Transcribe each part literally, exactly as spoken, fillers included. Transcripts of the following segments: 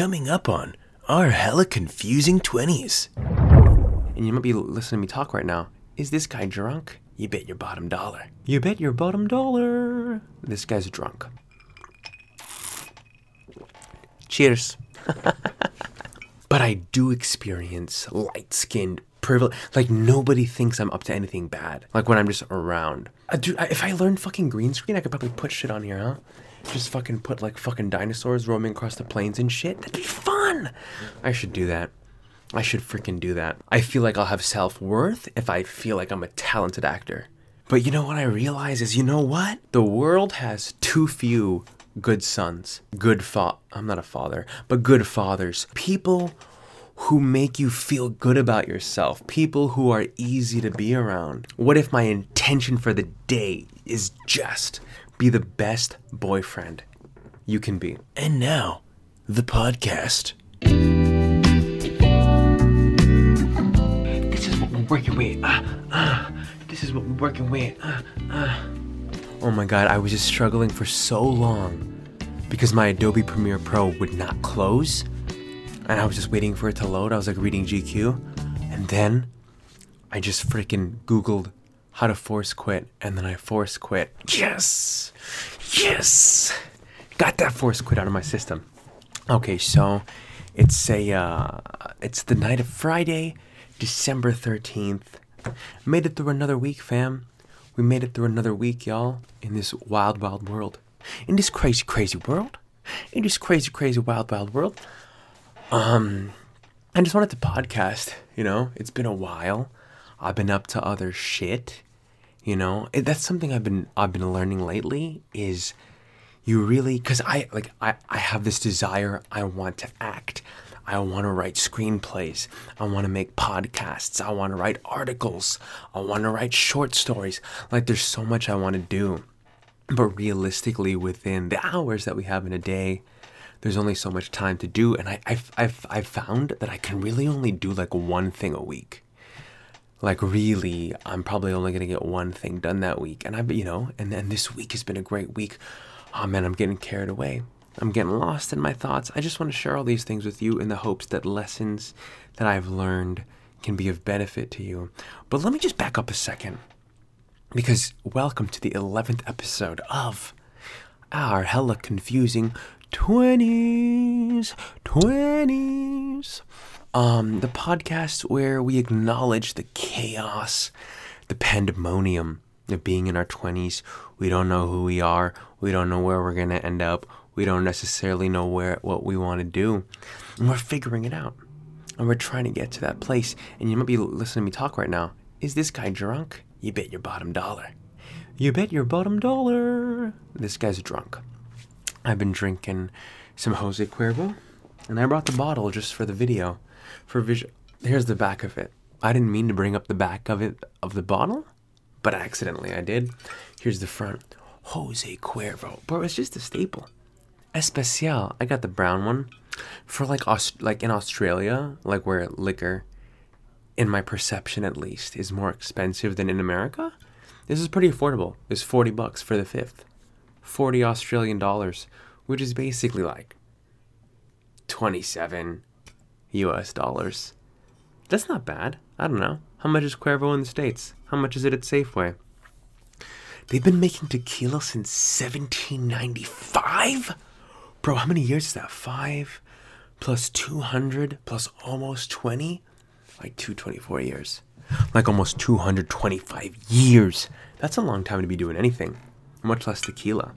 Coming up on Our Hella Confusing Twenties. And you might be listening to me talk right now. Is this guy drunk? You bet your bottom dollar. You bet your bottom dollar. This guy's drunk. Cheers. But I do experience light-skinned privilege. Like, nobody thinks I'm up to anything bad. Like, when I'm just around. Uh, dude, I, if I learned fucking green screen, I could probably put shit on here, huh? Just fucking put, like, fucking dinosaurs roaming across the plains and shit. That'd be fun! I should do that. I should freaking do that. I feel like I'll have self-worth if I feel like I'm a talented actor. But you know what I realize is, you know what? The world has too few good sons, good fa- I'm not a father, but good fathers. People who make you feel good about yourself. People who are easy to be around. What if my intention for the day is just be the best boyfriend you can be? And now, the podcast. This is what we're working with. Uh, uh, this is what we're working with. Uh, uh. Oh my God, I was just struggling for so long because my Adobe Premiere Pro would not close and I was just waiting for it to load. I was like reading G Q and then I just freaking Googled how to force quit and then I force quit. Yes! Yes! Got that force quit out of my system. Okay, so it's a, uh, it's the night of Friday, December thirteenth. Made it through another week, fam. We made it through another week, y'all, in this wild, wild world. In this crazy, crazy world. In this crazy, crazy, wild, wild world. Um, I just wanted to podcast, you know. It's been a while. I've been up to other shit, you know. It, that's something I've been I've been learning lately is you really... Because I, like, I, I have this desire. I want to act. I want to write screenplays. I want to make podcasts. I want to write articles. I want to write short stories. Like, there's so much I want to do. But realistically, within the hours that we have in a day, there's only so much time to do. And I, I've, I've, I've found that I can really only do, like, one thing a week. Like, really, I'm probably only going to get one thing done that week. And, I, you know, and then this week has been a great week. Oh, man, I'm getting carried away. I'm getting lost in my thoughts. I just want to share all these things with you in the hopes that lessons that I've learned can be of benefit to you. But let me just back up a second, because welcome to the eleventh episode of Our Hella Confusing Twenties, Twenties. Um, the podcast where we acknowledge the chaos, the pandemonium of being in our twenties. We don't know who we are. We don't know where we're going to end up. We don't necessarily know where what we want to do. And we're figuring it out. And we're trying to get to that place. And you might be listening to me talk right now. Is this guy drunk? You bet your bottom dollar. You bet your bottom dollar. This guy's drunk. I've been drinking some Jose Cuervo. And I brought the bottle just for the video. For visual. Here's the back of it. I didn't mean to bring up the back of it, of the bottle. But accidentally I did. Here's the front. Jose Cuervo. Bro, it's just a staple. Especial. I got the brown one for like Aust- like in Australia, like where liquor, in my perception at least, is more expensive than in America. This is pretty affordable. It's forty bucks for the fifth. forty Australian dollars, which is basically like twenty-seven U S dollars. That's not bad. I don't know. How much is Cuervo in the States? How much is it at Safeway? They've been making tequila since seventeen ninety-five? Bro, how many years is that? Five plus two hundred plus almost twenty? Like two hundred twenty-four years. Like almost two hundred twenty-five years. That's a long time to be doing anything. Much less tequila.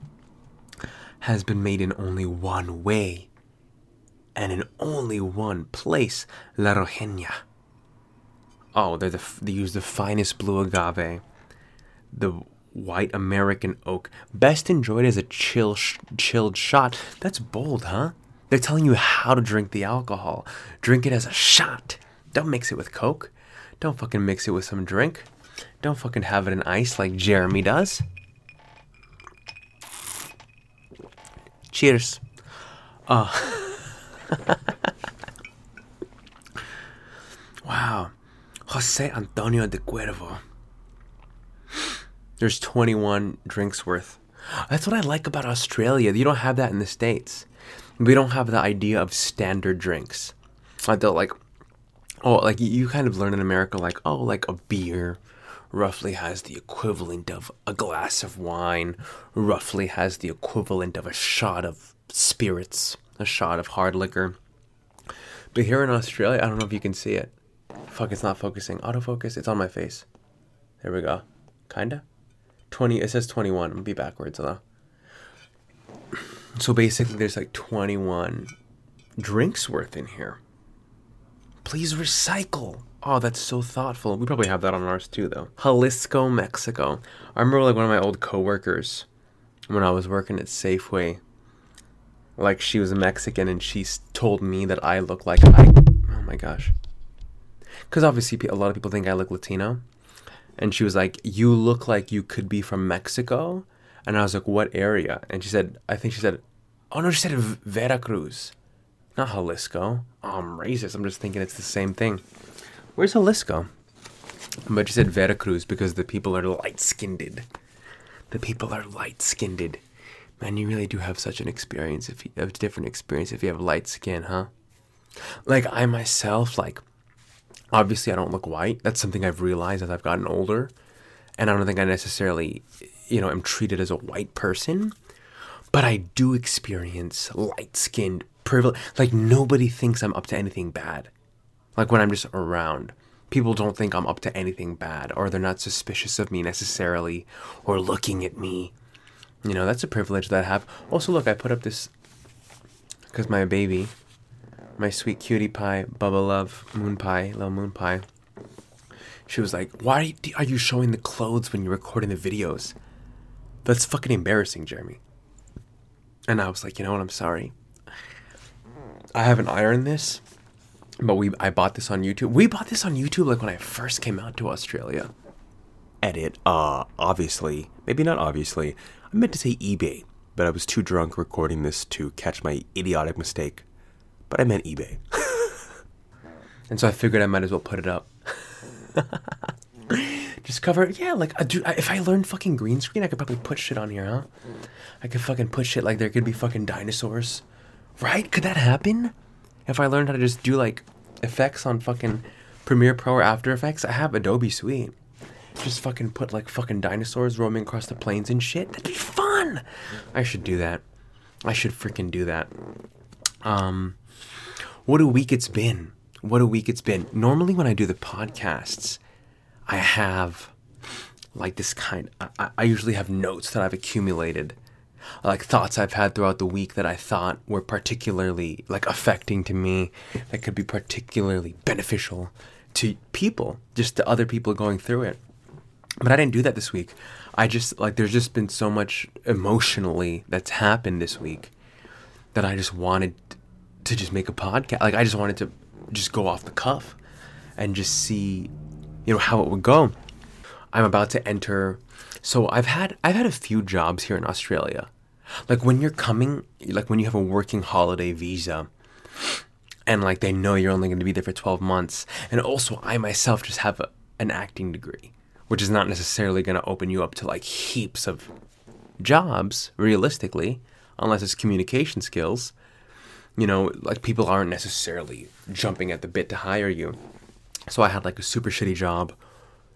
Has been made in only one way. And in only one place. La Rojenia. Oh, they're the, they use the finest blue agave. The white American oak. Best enjoyed as a chill sh- chilled shot. That's bold, huh? They're telling you how to drink the alcohol. Drink it as a shot. Don't mix it with Coke. Don't fucking mix it with some drink. Don't fucking have it in ice like Jeremy does. Cheers. Uh. Wow. Jose Antonio de Cuervo. There's twenty-one drinks worth. That's what I like about Australia. You don't have that in the States. we don't have the idea of standard drinks. I feel like, oh, like you kind of learn in America, like, oh, like a beer roughly has the equivalent of a glass of wine, roughly has the equivalent of a shot of spirits, a shot of hard liquor. But here in Australia, I don't know if you can see it. Fuck, it's not focusing. Autofocus, it's on my face. There we go. Kinda. twenty, it says twenty-one. It'll be backwards, though. So basically, there's like twenty-one drinks worth in here. Please recycle. Oh, that's so thoughtful. We probably have that on ours too, though. Jalisco, Mexico. I remember like one of my old coworkers when I was working at Safeway. Like she was a Mexican, and she told me that I look like I. Oh my gosh. Because obviously a lot of people think I look Latino, and she was like, "You look like you could be from Mexico," and I was like, "What area?" And she said, "I think she said, oh no, she said Veracruz, not Jalisco." Oh, I'm racist. I'm just thinking it's the same thing. Where's Jalisco? But she said Veracruz because the people are light-skinned. The people are light-skinned. Man, you really do have such an experience, if you, a different experience if you have light skin, huh? Like, I myself, like, obviously I don't look white. That's something I've realized as I've gotten older. And I don't think I necessarily, you know, am treated as a white person. But I do experience light-skinned privilege. Like, nobody thinks I'm up to anything bad. Like, when I'm just around, people don't think I'm up to anything bad, or they're not suspicious of me necessarily, or looking at me. You know, that's a privilege that I have. Also, look, I put up this, because my baby, my sweet cutie pie, Bubba Love, Moon Pie, little Moon Pie, she was like, "Why are you showing the clothes when you're recording the videos? That's fucking embarrassing, Jeremy." And I was like, you know what, I'm sorry. I haven't ironed this. But we, I bought this on YouTube. We bought this on YouTube, like, when I first came out to Australia. Edit. Uh, obviously. Maybe not obviously. I meant to say eBay, but I was too drunk recording this to catch my idiotic mistake. But I meant eBay. And so I figured I might as well put it up. Just cover it. Yeah, like, uh, dude, I, if I learned fucking green screen, I could probably put shit on here, huh? I could fucking put shit, like, there could be fucking dinosaurs. Right? Could that happen? If I learned how to just do, like, effects on fucking Premiere Pro or After Effects, I have Adobe Suite. Just fucking put, like, fucking dinosaurs roaming across the plains and shit. That'd be fun! I should do that. I should freaking do that. Um, what a week it's been. What a week it's been. Normally when I do the podcasts, I have, like, this kind... I, I usually have notes that I've accumulated, like thoughts I've had throughout the week that I thought were particularly, like, affecting to me, that could be particularly beneficial to people, just to other people going through it. But I didn't do that this week. I just, like, there's just been so much emotionally that's happened this week that I just wanted to just make a podcast. Like, I just wanted to just go off the cuff and just see, you know, how it would go. I'm about to enter. So I've had I've had a few jobs here in Australia. Like, when you're coming, like, when you have a working holiday visa, and, like, they know you're only going to be there for twelve months. And also, I myself just have a, an acting degree, which is not necessarily going to open you up to, like, heaps of jobs, realistically, unless it's communication skills. You know, like, people aren't necessarily jumping at the bit to hire you. So I had, like, a super shitty job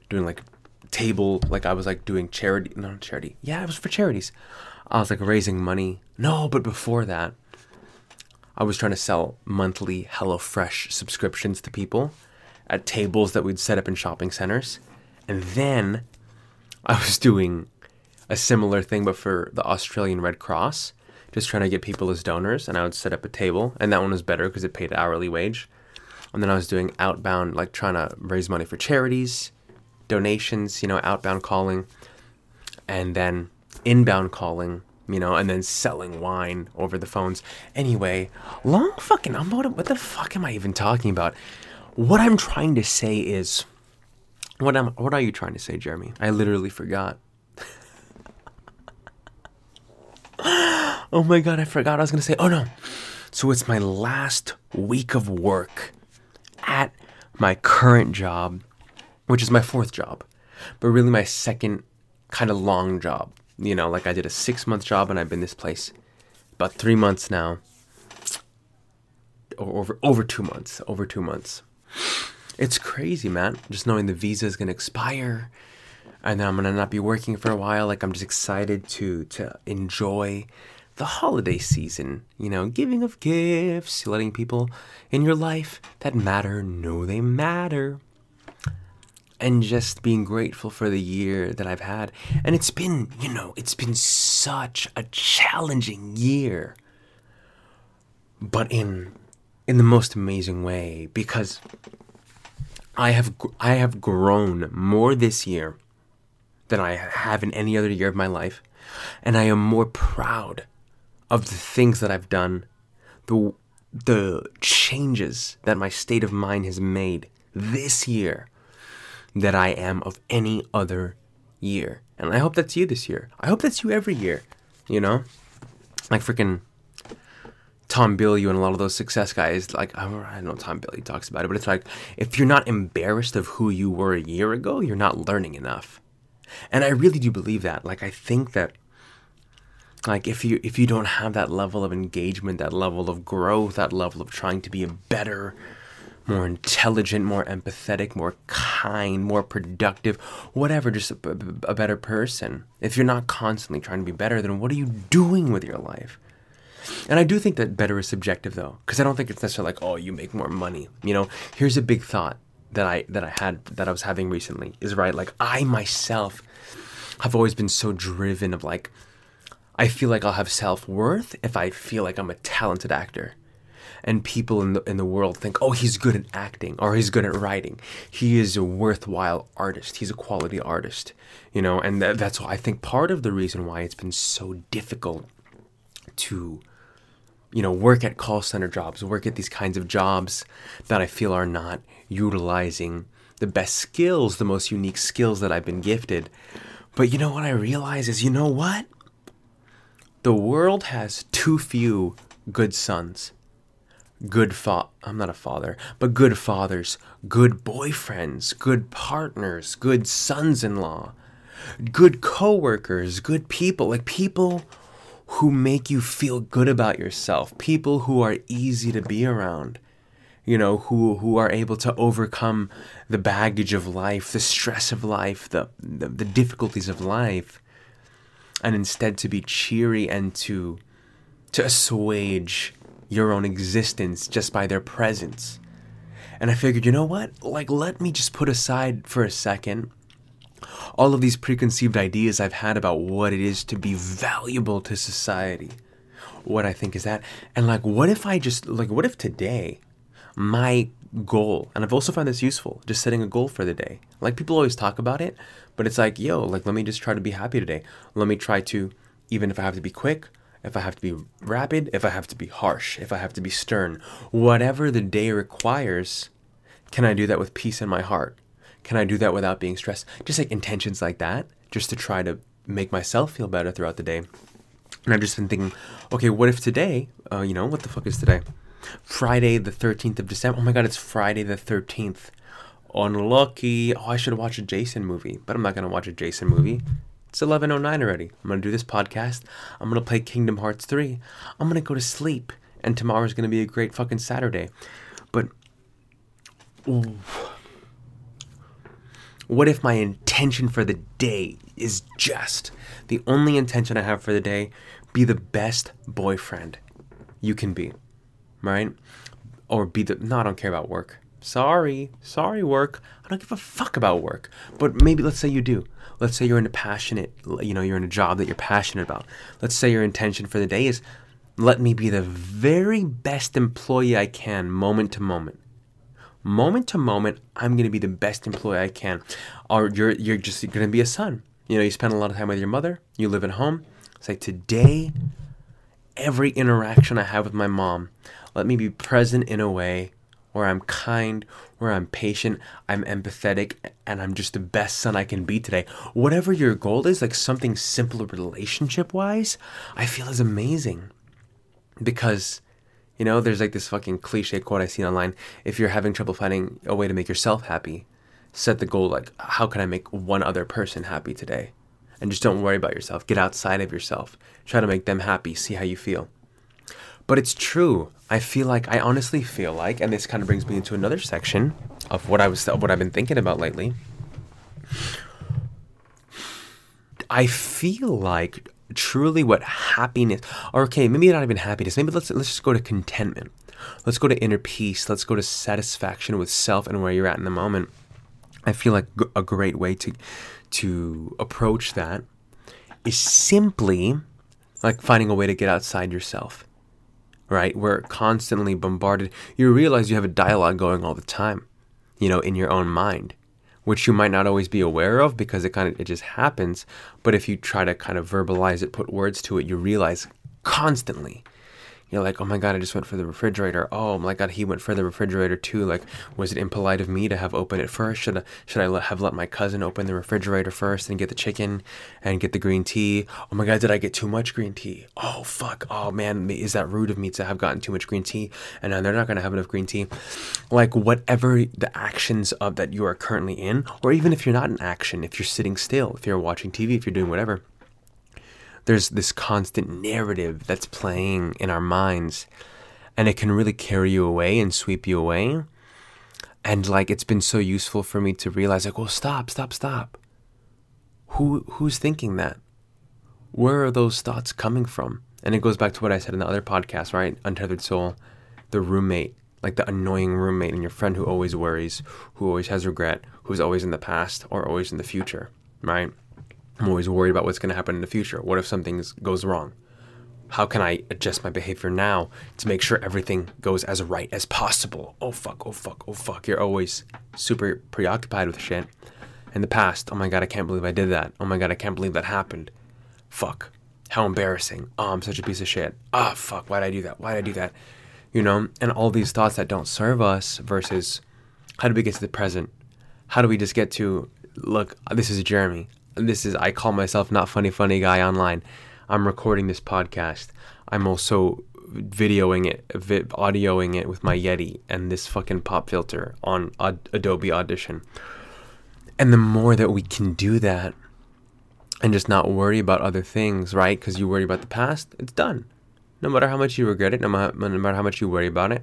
doing, like, table, like, I was, like, doing charity, not charity, yeah, it was for charities, I was, like, raising money, no, but before that, I was trying to sell monthly HelloFresh subscriptions to people at tables that we'd set up in shopping centers, and then I was doing a similar thing, but for the Australian Red Cross, just trying to get people as donors, and I would set up a table, and that one was better, because it paid hourly wage, and then I was doing outbound, like, trying to raise money for charities, donations, you know, outbound calling, and then inbound calling, you know, and then selling wine over the phones. Anyway, long fucking, I'm about to, what the fuck am I even talking about? What I'm trying to say is, what am, what are you trying to say, Jeremy? I literally forgot. Oh my God, I forgot what I was going to say. Oh no. So it's my last week of work at my current job, which is my fourth job, but really my second kind of long job. You know, like, I did a six-month job, and I've been this place about three months now. over over two months, over two months. It's crazy, man. Just knowing the visa is going to expire and then I'm going to not be working for a while. Like, I'm just excited to, to enjoy the holiday season, you know, giving of gifts, letting people in your life that matter know they matter. And just being grateful for the year that I've had. And it's been, you know, it's been such a challenging year. But in in the most amazing way, because I have I have grown more this year than I have in any other year of my life. And I am more proud of the things that I've done, the the changes that my state of mind has made this year, that I am of any other year. And I hope that's you this year. I hope that's you every year, you know? Like freaking Tom Bilyeu and a lot of those success guys, like, I don't know, Tom Bilyeu talks about it, but it's like, if you're not embarrassed of who you were a year ago, you're not learning enough. And I really do believe that. Like, I think that, like, if you if you don't have that level of engagement, that level of growth, that level of trying to be a better, more intelligent, more empathetic, more kind, more productive, whatever, just a, a better person. If you're not constantly trying to be better, then what are you doing with your life? And I do think that better is subjective, though, because I don't think it's necessarily like, oh, you make more money. You know, here's a big thought that I that I had, that I was having recently, is, right, like, I myself have always been so driven of, like, I feel like I'll have self-worth if I feel like I'm a talented actor. And people in the in the world think, oh, he's good at acting, or he's good at writing. He is a worthwhile artist. He's a quality artist, you know. And th- that's why I think part of the reason why it's been so difficult to, you know, work at call center jobs, work at these kinds of jobs that I feel are not utilizing the best skills, the most unique skills that I've been gifted. But you know what I realize is, you know what? The world has too few good sons. Good fa- I'm not a father, but good fathers, good boyfriends, good partners, good sons-in-law, good coworkers, good people, like people who make you feel good about yourself, people who are easy to be around, you know, who who are able to overcome the baggage of life, the stress of life, the the, the difficulties of life, and instead to be cheery and to to assuage your own existence just by their presence. And I figured, you know what? Like, let me just put aside for a second all of these preconceived ideas I've had about what it is to be valuable to society, what I think is that. And like, what if I just, like, what if today my goal, and I've also found this useful, just setting a goal for the day. Like, people always talk about it, but it's like, yo, like, let me just try to be happy today. Let me try to, even if I have to be quick, if I have to be rapid, if I have to be harsh, if I have to be stern, whatever the day requires, can I do that with peace in my heart? Can I do that without being stressed? Just like intentions like that, just to try to make myself feel better throughout the day. And I've just been thinking, okay, what if today, uh, you know, what the fuck is today? Friday the thirteenth of December. Oh my God, it's Friday the thirteenth. Unlucky. Oh, I should watch a Jason movie, but I'm not going to watch a Jason movie. It's eleven oh nine already. I'm going to do this podcast. I'm going to play Kingdom Hearts three. I'm going to go to sleep. And tomorrow's going to be a great fucking Saturday. But ooh, what if my intention for the day is just, the only intention I have for the day, be the best boyfriend you can be, right? Or be the, no, I don't care about work. Sorry, sorry work. I don't give a fuck about work. But maybe, let's say you do. Let's say you're in a passionate, you know, you're in a job that you're passionate about. Let's say your intention for the day is, let me be the very best employee I can, moment to moment. Moment to moment, I'm going to be the best employee I can. Or you're you're just going to be a son. You know, you spend a lot of time with your mother. You live at home. It's like, today, every interaction I have with my mom, let me be present in a way where I'm kind, where I'm patient, I'm empathetic, and I'm just the best son I can be today. Whatever your goal is, like something simple relationship-wise, I feel is amazing. Because, you know, there's like this fucking cliche quote I see online. If you're having trouble finding a way to make yourself happy, set the goal like, how can I make one other person happy today? And just don't worry about yourself. Get outside of yourself. Try to make them happy. See how you feel. But it's true. I feel like, I honestly feel like, and this kind of brings me into another section of what I was, what I've been thinking about lately. I feel like truly what happiness, or okay, maybe not even happiness. Maybe let's let's just go to contentment. Let's go to inner peace. Let's go to satisfaction with self and where you're at in the moment. I feel like a great way to to approach that is simply like finding a way to get outside yourself. Right? We're constantly bombarded. You realize you have a dialogue going all the time, you know, in your own mind, which you might not always be aware of because it kind of, it just happens. But if you try to kind of verbalize it, put words to it, you realize constantly, you're like, oh my God, I just went for the refrigerator. Oh my God, he went for the refrigerator too. Like, was it impolite of me to have opened it first? Should I, should I let, have let my cousin open the refrigerator first and get the chicken and get the green tea? Oh my God, did I get too much green tea? Oh fuck, oh man, is that rude of me to have gotten too much green tea? And now they're not gonna have enough green tea. Like whatever the actions of that you are currently in, or even if you're not in action, if you're sitting still, if you're watching T V, if you're doing whatever, there's this constant narrative that's playing in our minds, and it can really carry you away and sweep you away. And like, it's been so useful for me to realize, like, well, stop, stop, stop. Who who's thinking that? Where are those thoughts coming from? And it goes back to what I said in the other podcast, right? Untethered Soul, the roommate, like the annoying roommate and your friend who always worries, who always has regret, who's always in the past or always in the future, right? I'm always worried about what's going to happen in the future. What if something goes wrong? How can I adjust my behavior now to make sure everything goes as right as possible? Oh, fuck, oh, fuck, oh, fuck. You're always super preoccupied with shit. In the past, oh, my God, I can't believe I did that. Oh, my God, I can't believe that happened. Fuck. How embarrassing. Oh, I'm such a piece of shit. Ah, oh, fuck, why did I do that? Why did I do that? You know, and all these thoughts that don't serve us versus how do we get to the present? How do we just get to, look, this is Jeremy. This is, I call myself Not Funny Funny Guy Online. I'm recording this podcast. I'm also videoing it, vid- audioing it with my Yeti and this fucking pop filter on Ad- Adobe Audition. And the more that we can do that and just not worry about other things, right? Because you worry about the past, it's done. No matter how much you regret it, no matter, no matter how much you worry about it,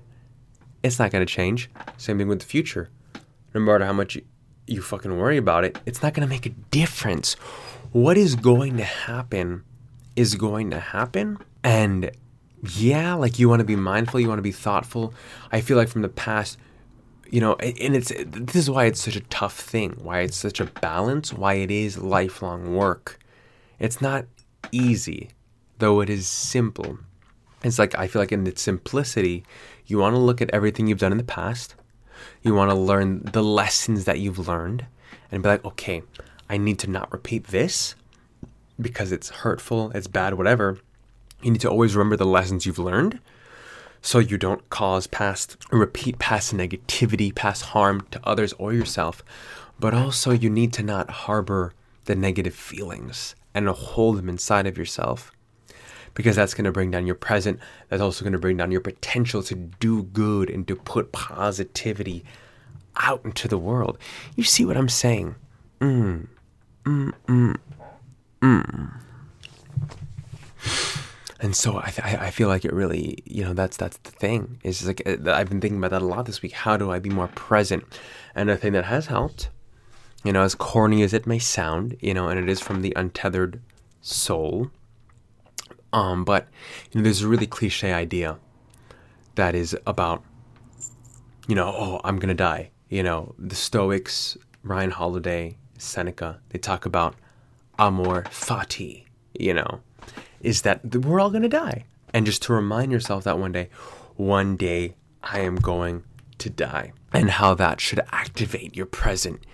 it's not going to change. Same thing with the future. No matter how much you... you fucking worry about it, it's not going to make a difference. What is going to happen is going to happen. And yeah, like you want to be mindful, you want to be thoughtful. I feel like from the past, you know, and it's, this is why it's such a tough thing, why it's such a balance, why it is lifelong work. It's not easy, though it is simple. It's like, I feel like in its simplicity, you want to look at everything you've done in the past. You want to learn the lessons that you've learned and be like, okay, I need to not repeat this because it's hurtful, it's bad, whatever. You need to always remember the lessons you've learned so you don't cause past, repeat past negativity, past harm to others or yourself. But also you need to not harbor the negative feelings and hold them inside of yourself, because that's going to bring down your present. That's also going to bring down your potential to do good and to put positivity out into the world. You see what I'm saying? Mm, mm, mm, mm. And so I, th- I feel like it really, you know, that's that's the thing. It's like I've been thinking about that a lot this week. How do I be more present? And a thing that has helped, you know, as corny as it may sound, you know, and it is from the Untethered Soul. Um, but you know, there's a really cliche idea that is about, you know, oh, I'm going to die. You know, the Stoics, Ryan Holiday, Seneca, they talk about amor fati, you know, is that we're all going to die. And just to remind yourself that one day, one day I am going to die, and how that should activate your present.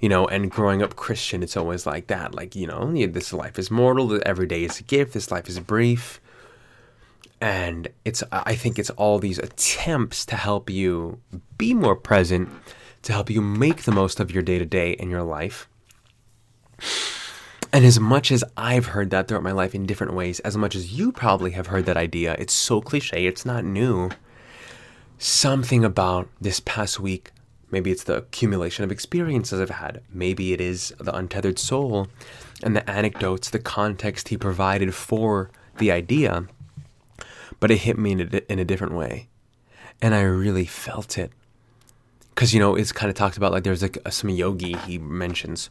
You know, and growing up Christian, it's always like that. Like, you know, this life is mortal. Every day is a gift. This life is brief. And it's, I think it's all these attempts to help you be more present, to help you make the most of your day-to-day in your life. And as much as I've heard that throughout my life in different ways, as much as you probably have heard that idea, it's so cliche, it's not new. Something about this past week, maybe it's the accumulation of experiences I've had. Maybe it is the Untethered Soul and the anecdotes, the context he provided for the idea. but it hit me in a, in a different way. And I really felt it. Because, you know, it's kind of talked about, like, there's like some yogi he mentions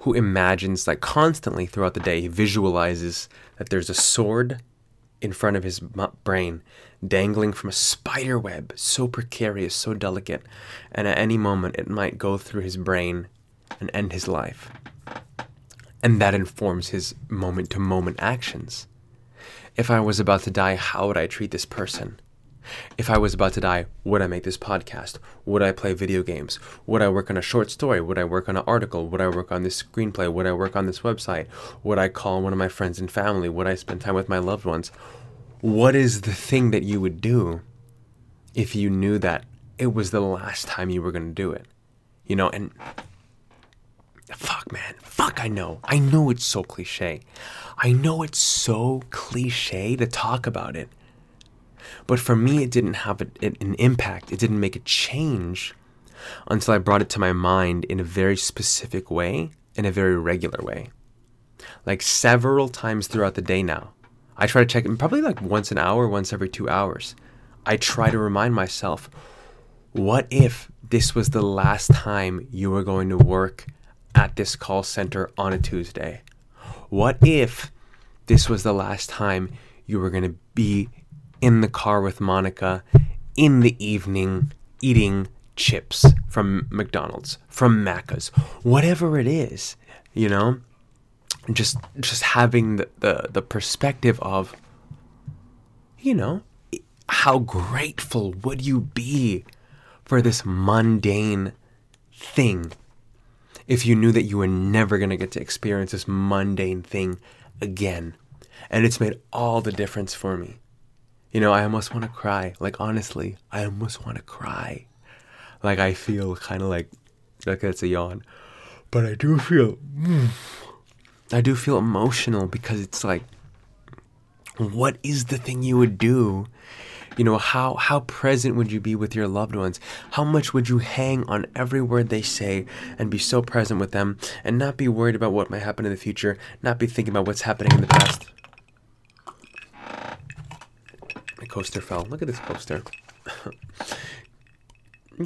who imagines, like, constantly throughout the day, he visualizes that there's a sword in front of his brain dangling from a spider web, so precarious, so delicate, and at any moment it might go through his brain and end his life. And that informs his moment-to-moment actions. If I was about to die, how would I treat this person? If I was about to die, would I make this podcast? Would I play video games? Would I work on a short story? Would I work on an article? Would I work on this screenplay? Would I work on this website? Would I call one of my friends and family? Would I spend time with my loved ones? What is the thing that you would do if you knew that it was the last time you were going to do it? You know, and fuck, man. Fuck, I know. I know it's so cliche. I know it's so cliche to talk about it. But for me, it didn't have an impact. It didn't make a change until I brought it to my mind in a very specific way, in a very regular way. Like several times throughout the day now. I try to check it probably like once an hour, once every two hours. I try to remind myself, what if this was the last time you were going to work at this call center on a Tuesday? What if this was the last time you were going to be in the car with Monica in the evening eating chips from McDonald's, from Macca's, whatever it is, you know, just just having the, the, the perspective of, you know, how grateful would you be for this mundane thing if you knew that you were never going to get to experience this mundane thing again. And it's made all the difference for me. You know, I almost want to cry. Like, honestly, I almost want to cry. Like, I feel kind of like, like that's a yawn. But I do feel, mm, I do feel emotional because it's like, what is the thing you would do? You know, how, how present would you be with your loved ones? How much would you hang on every word they say and be so present with them and not be worried about what might happen in the future, not be thinking about what's happening in the past? My coaster fell. Look at this poster.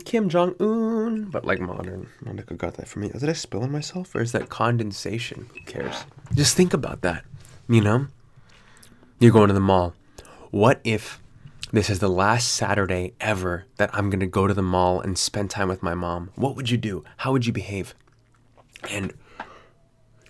Kim Jong-un, but like modern. Monica got that for me. Did I spill on myself, or is that condensation? Who cares? Just think about that, you know? You're going to the mall. What if this is the last Saturday ever that I'm going to go to the mall and spend time with my mom? What would you do? How would you behave? And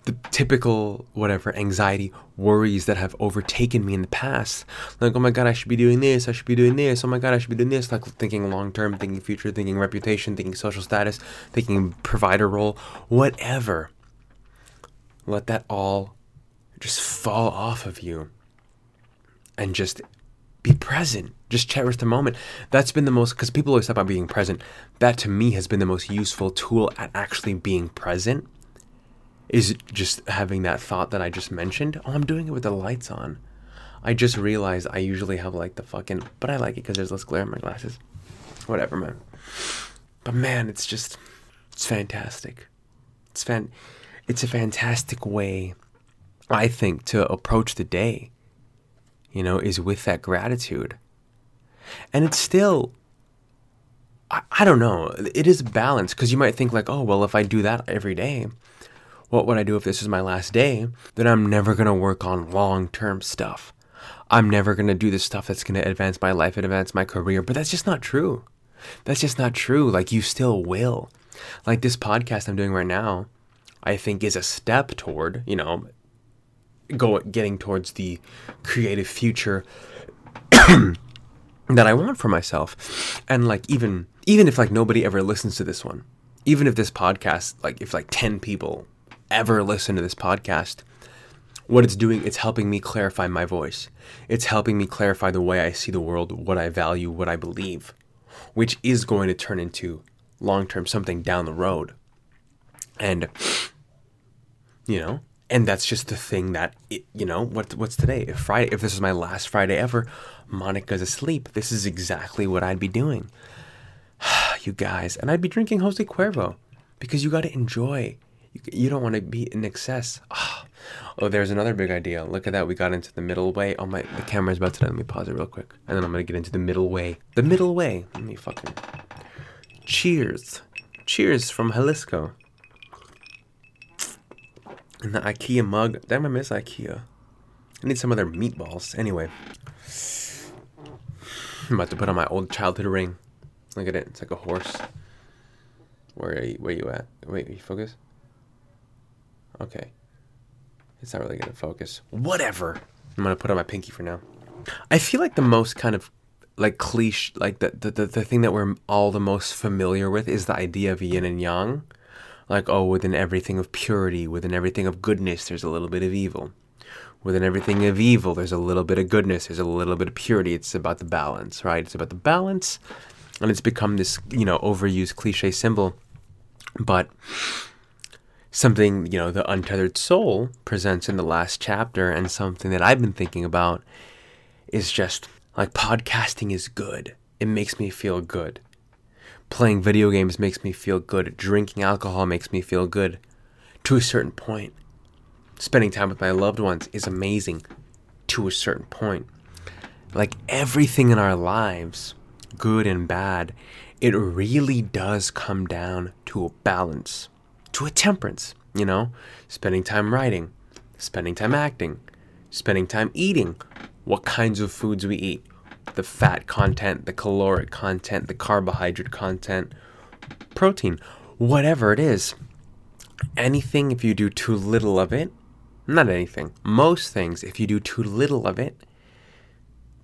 the typical, whatever, anxiety, worries that have overtaken me in the past. Like, oh my God, I should be doing this. I should be doing this. Oh my God, I should be doing this. Like thinking long-term, thinking future, thinking reputation, thinking social status, thinking provider role, whatever. Let that all just fall off of you and just be present. Just cherish the moment. That's been the most, because people always talk about being present. That to me has been the most useful tool at actually being present. Is just having that thought that I just mentioned. Oh, I'm doing it with the lights on. I just realized I usually have like the fucking, but I like it because there's less glare in my glasses. Whatever, man. But man, it's just, it's fantastic. It's fan, it's a fantastic way, I think, to approach the day, you know, is with that gratitude. And it's still, I, I don't know, it is balanced, because you might think like, oh, well, if I do that every day, what would I do if this is my last day? Then I'm never going to work on long-term stuff. I'm never going to do the stuff that's going to advance my life and advance my career. But that's just not true. That's just not true. Like, you still will. Like, this podcast I'm doing right now, I think is a step toward, you know, go getting towards the creative future that I want for myself. And, like, even even if, like, nobody ever listens to this one, even if this podcast, like, if, like, ten people ever listen to this podcast, what it's doing, it's helping me clarify my voice. It's helping me clarify the way I see the world, what I value, what I believe, which is going to turn into long-term something down the road. And, you know, and that's just the thing that, it, you know, what what's today? If Friday, if this is my last Friday ever, Monica's asleep. This is exactly what I'd be doing. You guys, and I'd be drinking Jose Cuervo because you got to enjoy. You don't want to be in excess. Oh, Oh, there's another big idea. Look at that. We got into the middle way. Oh, my. The camera's about to die. Let me pause it real quick. And then I'm going to get into the middle way. The middle way. Let me fucking... Cheers. Cheers from Jalisco. And the Ikea mug. Damn, I miss Ikea. I need some of their meatballs. Anyway. I'm about to put on my old childhood ring. Look at it. It's like a horse. Where are you, where you at? Wait, you focus? Okay. It's not really going to focus. Whatever. I'm going to put on my pinky for now. I feel like the most kind of, like, cliche, like, the, the, the, the thing that we're all the most familiar with is the idea of yin and yang. Like, oh, within everything of purity, within everything of goodness, there's a little bit of evil. Within everything of evil, there's a little bit of goodness, there's a little bit of purity. It's about the balance, right? It's about the balance. And it's become this, you know, overused cliche symbol. But something, you know, the Untethered Soul presents in the last chapter, and something that I've been thinking about is just, like, podcasting is good. It makes me feel good. Playing video games makes me feel good. Drinking alcohol makes me feel good to a certain point. Spending time with my loved ones is amazing to a certain point. Like, everything in our lives, good and bad, it really does come down to a balance, to a temperance, you know? Spending time writing, spending time acting, spending time eating, what kinds of foods we eat, the fat content, the caloric content, the carbohydrate content, protein, whatever it is. Anything, if you do too little of it, not anything, most things, if you do too little of it,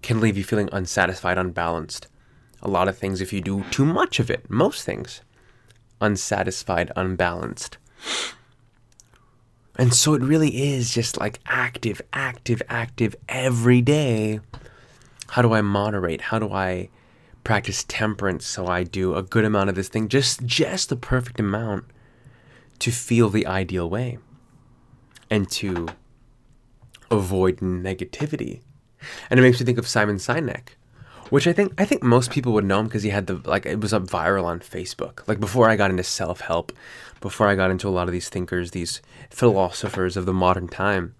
can leave you feeling unsatisfied, unbalanced. A lot of things, if you do too much of it, most things, unsatisfied, unbalanced. And so it really is just like active, active, active every day. How do I moderate? How do I practice temperance so I do a good amount of this thing, just just the perfect amount to feel the ideal way and to avoid negativity? And it makes me think of Simon Sinek. Which I think I think most people would know him because he had the, like, it was up viral on Facebook. Like, before I got into self-help, before I got into a lot of these thinkers, these philosophers of the modern time,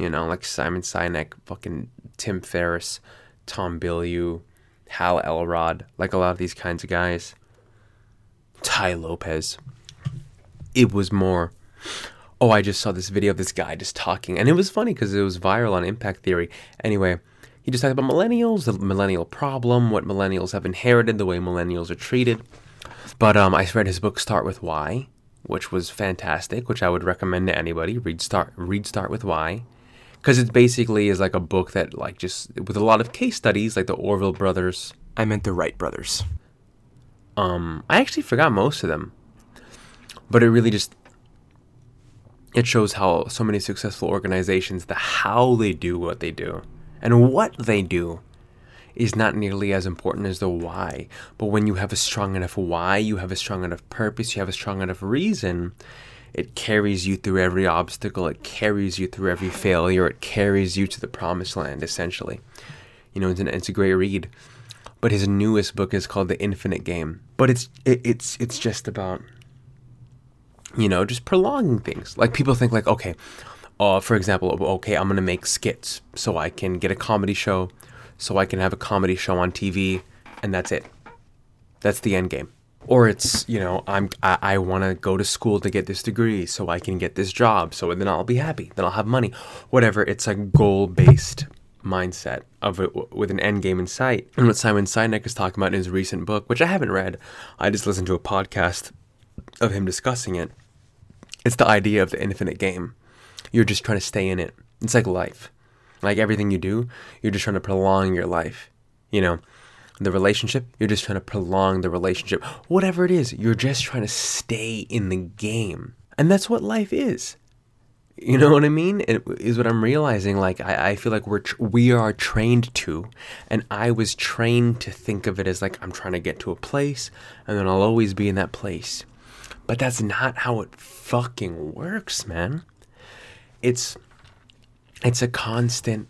you know, like Simon Sinek, fucking Tim Ferriss, Tom Bilyeu, Hal Elrod, like a lot of these kinds of guys, Tai Lopez. It was more, oh, I just saw this video of this guy just talking. And it was funny because it was viral on Impact Theory. Anyway, he just talked about millennials, the millennial problem, what millennials have inherited, the way millennials are treated. But um, I read his book, Start With Why, which was fantastic, which I would recommend to anybody. Read Start read Start With Why, because it basically is like a book that, like, just with a lot of case studies, like the Orville brothers. I meant the Wright brothers. Um, I actually forgot most of them. But it really just, it shows how so many successful organizations, the how they do what they do. And what they do is not nearly as important as the why. But when you have a strong enough why, you have a strong enough purpose, you have a strong enough reason, it carries you through every obstacle, it carries you through every failure, it carries you to the promised land, essentially. You know, it's, an, it's a great read. But his newest book is called The Infinite Game. But it's it, it's it's just about, you know, just prolonging things. Like, people think, like, okay... Uh, for example, okay, I'm going to make skits so I can get a comedy show, so I can have a comedy show on T V, and that's it. That's the end game. Or it's, you know, I'm, I, I want to go to school to get this degree so I can get this job, so then I'll be happy, then I'll have money, whatever. It's a goal-based mindset of it, with an end game in sight. And what Simon Sinek is talking about in his recent book, which I haven't read, I just listened to a podcast of him discussing it. It's the idea of the infinite game. You're just trying to stay in it. It's like life. Like everything you do, you're just trying to prolong your life. You know, the relationship, you're just trying to prolong the relationship. Whatever it is, you're just trying to stay in the game. And that's what life is. You know what I mean? It is what I'm realizing. Like, I, I feel like we're tr- we are trained to, and I was trained to think of it as like, I'm trying to get to a place, and then I'll always be in that place. But that's not how it fucking works, man. It's it's a constant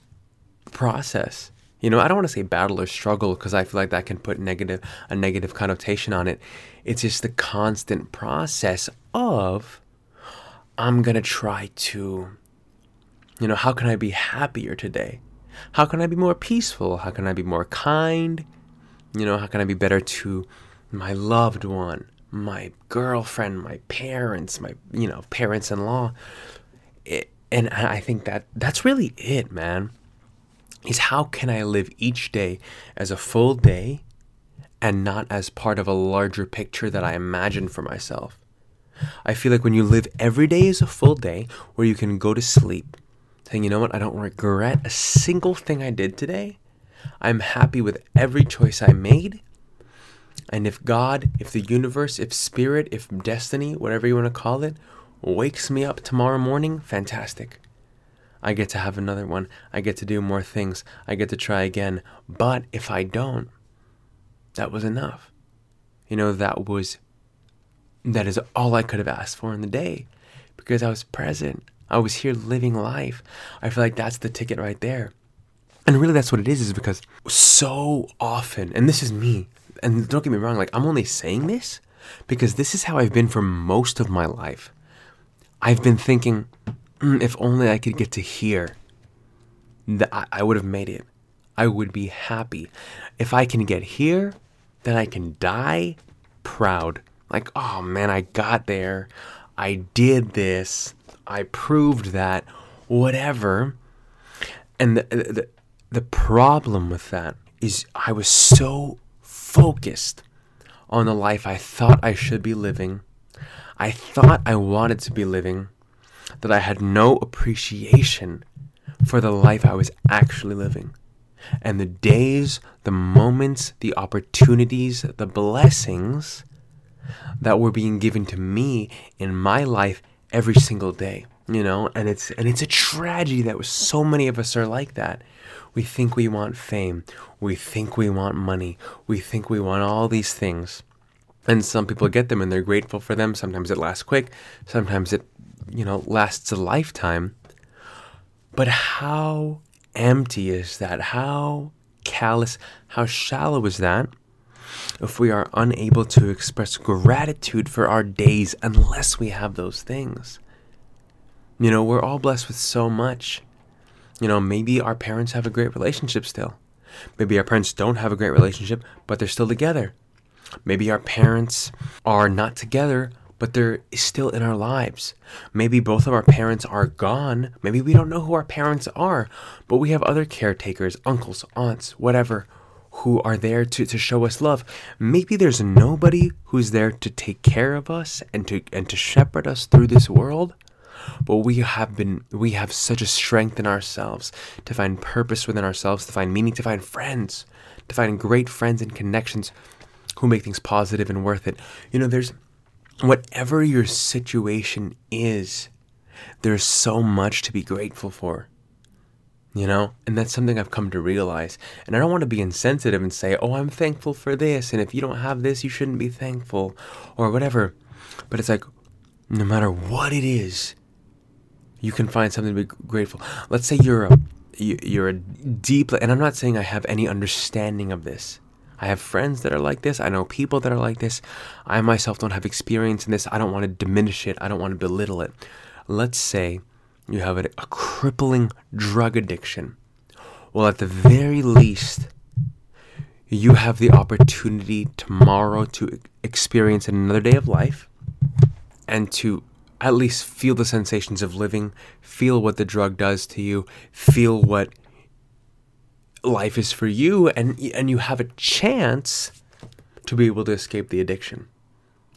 process. You know, I don't want to say battle or struggle because I feel like that can put negative a negative connotation on it. It's just the constant process of, I'm going to try to You know, how can I be happier today? How can I be more peaceful? How can I be more kind? You know, how can I be better to my loved one, my girlfriend, my parents, my, you know, parents-in-law? It, and I think that that's really it, man, is how can I live each day as a full day and not as part of a larger picture that I imagine for myself? I feel like when you live every day as a full day where you can go to sleep saying, you know what, I don't regret a single thing I did today. I'm happy with every choice I made. And if God, if the universe, if spirit, if destiny, whatever you want to call it, wakes me up tomorrow morning, fantastic. I get to have another one. I get to do more things. I get to try again. But if I don't, that was enough. You know, that was That is all I could have asked for in the day because I was present. I was here living life. I feel like that's the ticket right there. And really that's what it is, is because so often, and this is me, and don't get me wrong, like I'm only saying this because this is how I've been for most of my life. I've been thinking, mm, if only I could get to here, that I would have made it. I would be happy. If I can get here, then I can die proud. Like, oh man, I got there, I did this, I proved that, whatever. And the, the the problem with that is I was so focused on the life I thought I should be living, I thought I wanted to be living, that I had no appreciation for the life I was actually living. And the days, the moments, the opportunities, the blessings that were being given to me in my life every single day, you know, and it's and it's a tragedy that was so many of us are like that. We think we want fame, we think we want money, we think we want all these things, and some people get them and they're grateful for them. Sometimes it lasts quick, sometimes it, you know, lasts a lifetime. But how empty is that? How callous, how shallow is that? If we are unable to express gratitude for our days unless we have those things. You know, we're all blessed with so much. You know, maybe our parents have a great relationship still. Maybe our parents don't have a great relationship, but they're still together. Maybe our parents are not together, but they're still in our lives. Maybe both of our parents are gone. Maybe we don't know who our parents are, but we have other caretakers, uncles, aunts, whatever, who are there to, to show us love. Maybe there's nobody who's there to take care of us and to and to shepherd us through this world, but we have been we have such a strength in ourselves to find purpose within ourselves, to find meaning, to find friends, to find great friends and connections who make things positive and worth it. You know, there's whatever your situation is, there's so much to be grateful for. You know, and that's something I've come to realize. And I don't want to be insensitive and say, oh, I'm thankful for this, and if you don't have this, you shouldn't be thankful or whatever. But it's like, no matter what it is, you can find something to be grateful. Let's say you're a, you're a deep, and I'm not saying I have any understanding of this. I have friends that are like this. I know people that are like this. I myself don't have experience in this. I don't want to diminish it. I don't want to belittle it. Let's say you have a, a crippling drug addiction. Well, at the very least, you have the opportunity tomorrow to experience another day of life and to at least feel the sensations of living, feel what the drug does to you, feel what life is for you, and and you have a chance to be able to escape the addiction.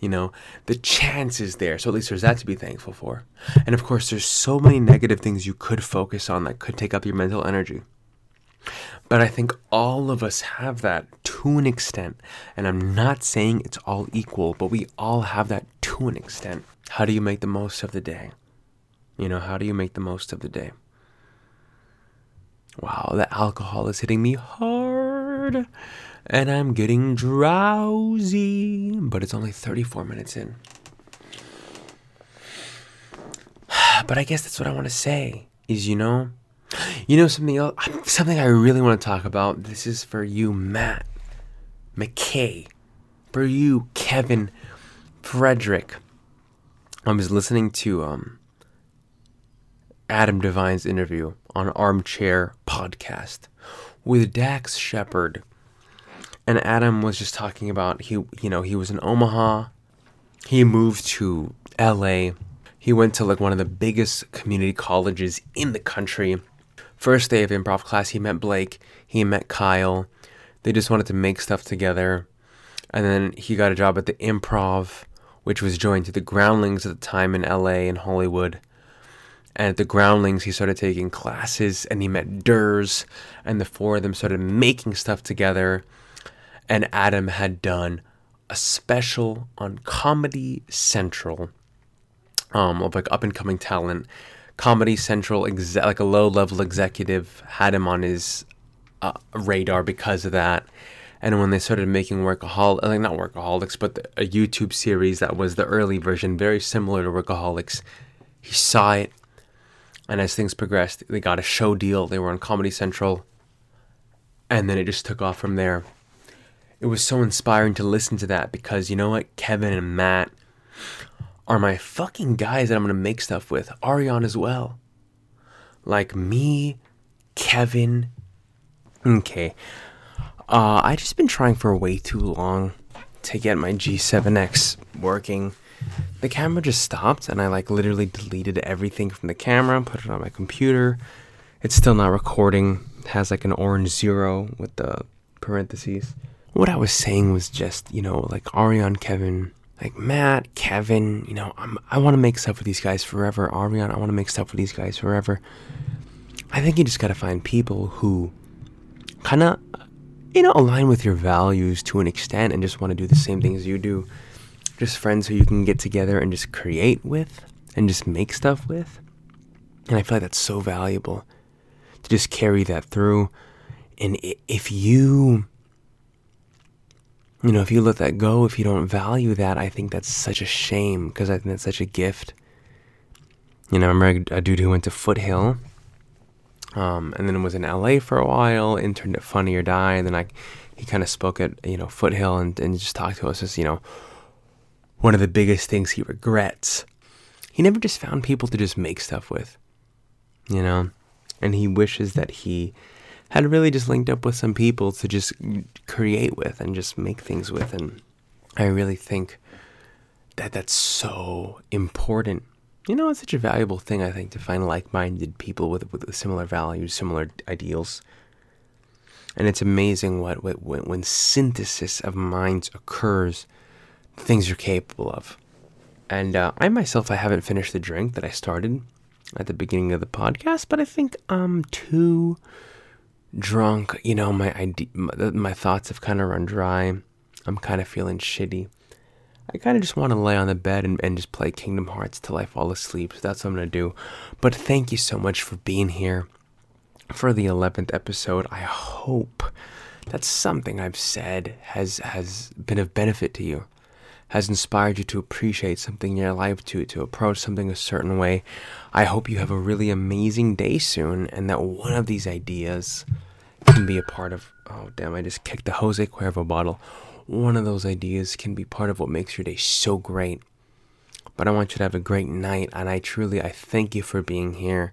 You know, the chance is there. So at least there's that to be thankful for. And of course, there's so many negative things you could focus on that could take up your mental energy. But I think all of us have that to an extent. And I'm not saying it's all equal, but we all have that to an extent. How do you make the most of the day? You know, how do you make the most of the day? Wow, the alcohol is hitting me hard. And I'm getting drowsy, but it's only thirty-four minutes in. But I guess that's what I want to say is, you know, you know, something else, something I really want to talk about. This is for you, Matt McKay, for you, Kevin Frederick. I was listening to um, Adam Devine's interview on Armchair Podcast with Dax Shepard. And Adam was just talking about, he, you know, he was in Omaha. He moved to L A. He went to like one of the biggest community colleges in the country. First day of improv class, he met Blake. He met Kyle. They just wanted to make stuff together. And then he got a job at the Improv, which was joined to the Groundlings at the time in L A and Hollywood. And at the Groundlings, he started taking classes, and he met Durs, and the four of them started making stuff together. And Adam had done a special on Comedy Central, um, of like up-and-coming talent. Comedy Central, exe- like a low-level executive, had him on his uh, radar because of that. And when they started making Workaholics, like not Workaholics, but the, a YouTube series that was the early version, very similar to Workaholics, he saw it. And as things progressed, they got a show deal. They were on Comedy Central. And then it just took off from there. It was so inspiring to listen to that because, you know what? Kevin and Matt are my fucking guys that I'm going to make stuff with. Ariane as well. Like me, Kevin. Okay. Uh, I've just been trying for way too long to get my G seven X working. The camera just stopped, and I like literally deleted everything from the camera, put it on my computer. It's still not recording. It has like an orange zero with the parentheses. What I was saying was just, you know, like Ariane, Kevin, like Matt, Kevin, you know, I'm, I want to make stuff with these guys forever. Ariane, I want to make stuff with these guys forever. I think you just got to find people who kind of, you know, align with your values to an extent and just want to do the same things you do. Just friends who you can get together and just create with and just make stuff with. And I feel like that's so valuable to just carry that through. And if you, you know, if you let that go, if you don't value that, I think that's such a shame because I think that's such a gift. You know, I remember a dude who went to Foothill um, and then was in L A for a while, interned at Funny or Die. And then I, he kind of spoke at, you know, Foothill and, and just talked to us as, you know, one of the biggest things he regrets. He never just found people to just make stuff with, you know? And he wishes that he had really just linked up with some people to just create with and just make things with. And I really think that that's so important. You know, it's such a valuable thing, I think, to find like-minded people with, with similar values, similar ideals. And it's amazing what, what when, when synthesis of minds occurs, things you're capable of. And uh, I myself, I haven't finished the drink that I started at the beginning of the podcast, but I think I'm too drunk. You know, my ide- my, my thoughts have kind of run dry. I'm kind of feeling shitty. I kind of just want to lay on the bed and, and just play Kingdom Hearts till I fall asleep. So that's what I'm going to do. But thank you so much for being here for the eleventh episode. I hope that something I've said has has been of benefit to you, has inspired you to appreciate something in your life, to, to approach something a certain way. I hope you have a really amazing day soon and that one of these ideas can be a part of, oh damn, I just kicked the Jose Cuervo bottle. One of those ideas can be part of what makes your day so great. But I want you to have a great night, and I truly, I thank you for being here.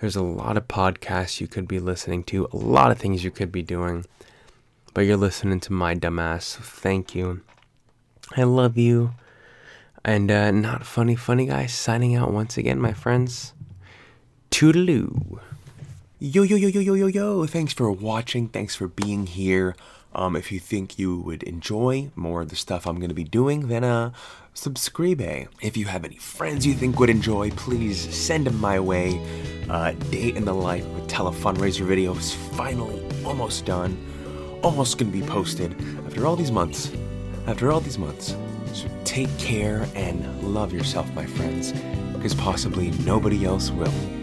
There's a lot of podcasts you could be listening to, a lot of things you could be doing, but you're listening to my dumbass, so thank you. I love you. And uh, not funny, funny guy signing out once again, my friends. Toodaloo. Yo, yo, yo, yo, yo, yo, yo. Thanks for watching. Thanks for being here. Um, if you think you would enjoy more of the stuff I'm going to be doing, then uh, subscribe. If you have any friends you think would enjoy, please send them my way. Uh, Day in the Life of a Telefundraiser video is finally almost done. Almost going to be posted after all these months. After all these months, so take care and love yourself, my friends, because possibly nobody else will.